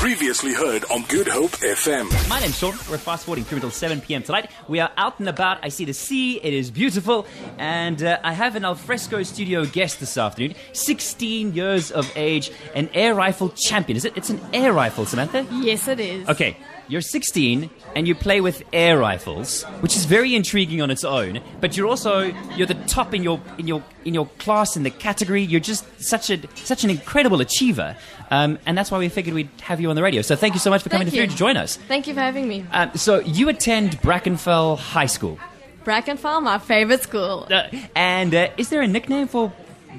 Previously heard on Good Hope FM. My name's Sean. We're fast-forwarding through until 7 p.m. tonight. We are out and about. I see the sea. It is beautiful. And I have an alfresco studio guest this afternoon. 16 years of age. An air rifle champion. Is it? It's an air rifle, Samantha? Yes, it is. Okay. You're 16 and you play with air rifles, which is very intriguing on its own. But you're also the top in your class, in the category. You're just such an incredible achiever, and that's why we figured we'd have you on the radio. So thank you so much for coming through to join us. Thank you for having me. So you attend Brackenfell High School. Brackenfell, my favorite school. And is there a nickname for?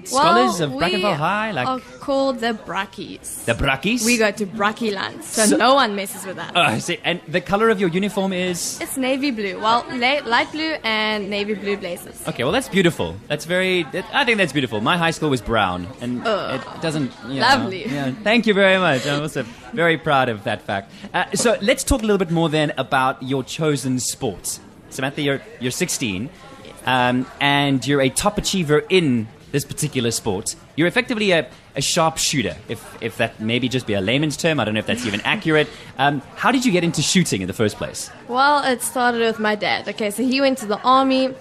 Scholars of Brackenfell High, like, are called the Brackies. The Brackies? We go to Brackie lunch, so no one messes with us. See, and the color of your uniform is? It's navy blue. Well, light blue and navy blue blazers. Okay, well, that's beautiful. I think that's beautiful. My high school was brown, and it doesn't... Lovely. Thank you very much. I'm also very proud of that fact. So let's talk a little bit more then about your chosen sports. Samantha, you're 16, and you're a top achiever in... this particular sport. You're effectively a sharpshooter, if that maybe just be a layman's term. I don't know if that's even accurate. How did you get into shooting in the first place? Well, it started with my dad. Okay, so he went to the army,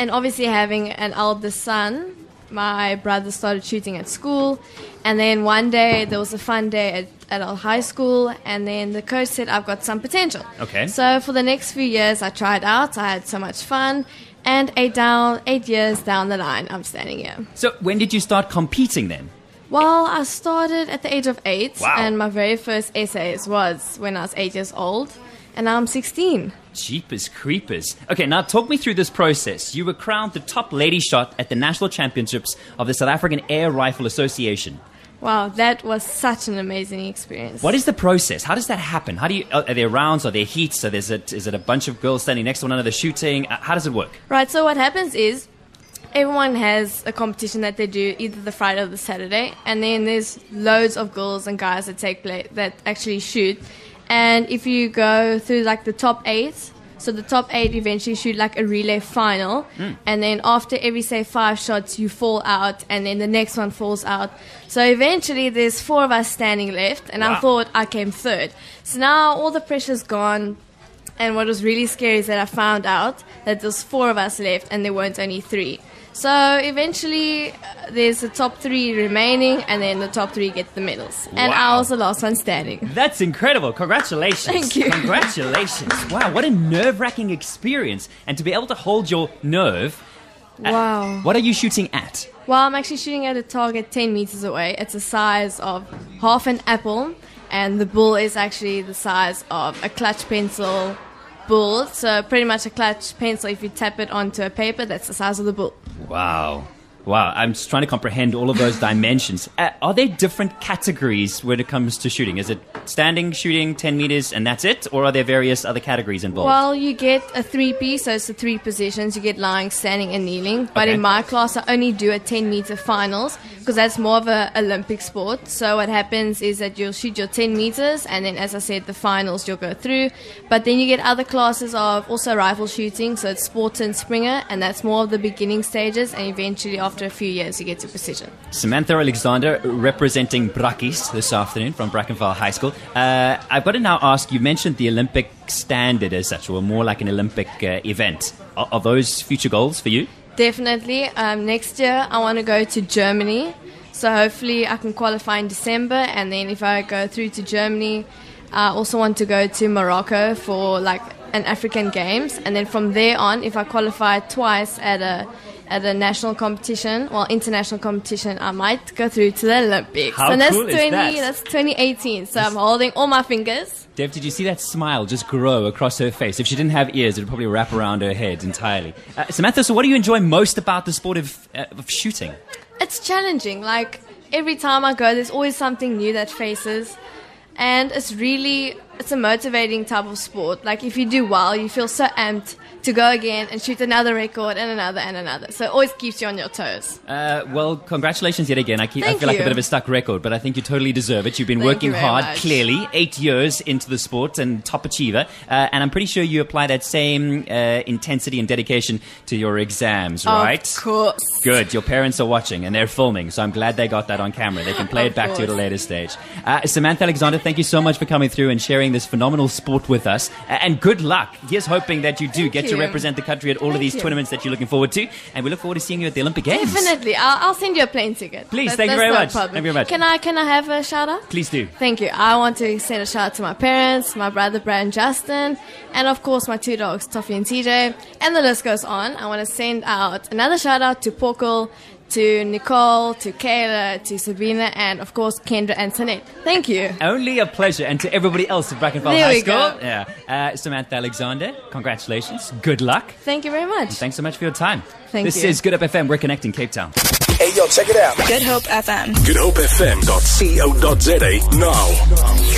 and obviously having an elder son, my brother started shooting at school. And then one day, there was a fun day at our high school, and then the coach said, I've got some potential. Okay. So for the next few years, I tried out. I had so much fun. And 8 years down the line, I'm standing here. So when did you start competing then? Well, I started at the age of 8. Wow. And my very first essays was when I was 8 years old. And now I'm 16. Jeepers creepers. Okay, now talk me through this process. You were crowned the top lady shot at the National Championships of the South African Air Rifle Association. Wow, that was such an amazing experience. What is the process? How does that happen? Are there rounds? Are there heats? So is it a bunch of girls standing next to one another shooting? How does it work? Right, so what happens is everyone has a competition that they do either the Friday or the Saturday, and then there's loads of girls and guys that actually shoot. And if you go through like the top 8, so the top 8 eventually shoot like a relay final. Mm. And then after every, say, 5 shots, you fall out. And then the next one falls out. So eventually there's 4 of us standing left. And wow. I thought I came 3rd. So now all the pressure's gone. And what was really scary is that I found out that there's 4 of us left and there weren't only 3. So eventually there's the top 3 remaining, and then the top 3 get the medals. And wow. I was the last one standing. That's incredible. Congratulations. Thank you. Congratulations. Wow, what a nerve-wracking experience. And to be able to hold your nerve. Wow. What are you shooting at? Well, I'm actually shooting at a target 10 meters away. It's the size of half an apple, and the bull is actually the size of a clutch pencil bull. So pretty much a clutch pencil, if you tap it onto a paper, that's the size of the bull. Wow. Wow, I'm just trying to comprehend all of those dimensions. Are there different categories when it comes to shooting? Is it standing, shooting, 10 meters, and that's it? Or are there various other categories involved? Well, you get a 3-piece, so it's the 3 positions. You get lying, standing, and kneeling. But in my class, I only do a 10-meter finals because that's more of an Olympic sport. So what happens is that you'll shoot your 10 meters, and then, as I said, the finals you'll go through. But then you get other classes of also rifle shooting, so it's sport and Springer, and that's more of the beginning stages, and eventually after a few years, you get to precision. Samantha Alexander, representing Brackies this afternoon from Brackenfell High School. I've got to now ask, you mentioned the Olympic standard as such, or more like an Olympic event. Are those future goals for you? Definitely. Next year, I want to go to Germany. So hopefully I can qualify in December. And then if I go through to Germany, I also want to go to Morocco for like an African Games. And then from there on, if I qualify twice at a national competition, well, international competition, I might go through to the Olympics. How and cool is that? That's 2018, so I'm holding all my fingers. Dev, did you see that smile just grow across her face? If she didn't have ears, it would probably wrap around her head entirely. Samantha, so what do you enjoy most about the sport of shooting? It's challenging. Like, every time I go, there's always something new that faces, and it's really it's a motivating type of sport. Like if you do well, you feel so amped to go again and shoot another record and another and another. So it always keeps you on your toes. Well, congratulations yet again. I feel like a bit of a stuck record, but I think you totally deserve it. You've been working hard, clearly, 8 years into the sport and top achiever. And I'm pretty sure you apply that same intensity and dedication to your exams, right? Of course. Good. Your parents are watching and they're filming, so I'm glad they got that on camera. They can play it back to you at a later stage. Samantha Alexander, thank you so much for coming through and sharing this phenomenal sport with us. And good luck. Here's hoping that you do get to represent the country at all of these tournaments that you're looking forward to. And we look forward to seeing you at the Olympic Games. Definitely. I'll send you a plane ticket. Please, thank you very much. Can I have a shout out? Please do. Thank you. I want to send a shout out to my parents, my brother Brad and Justin, and of course my two dogs, Toffee and TJ. And the list goes on. I want to send out another shout out to Porkle, to Nicole, to Kayla, to Sabina, and of course Kendra and Sanette. Thank you. Only a pleasure, and to everybody else at Brackenfell High School. There we go. Yeah. Samantha Alexander, congratulations. Good luck. Thank you very much. And thanks so much for your time. Thank you. This is Good Hope FM. We're connecting Cape Town. Hey, yo, check it out. Good Hope FM. GoodHopeFM.co.za now.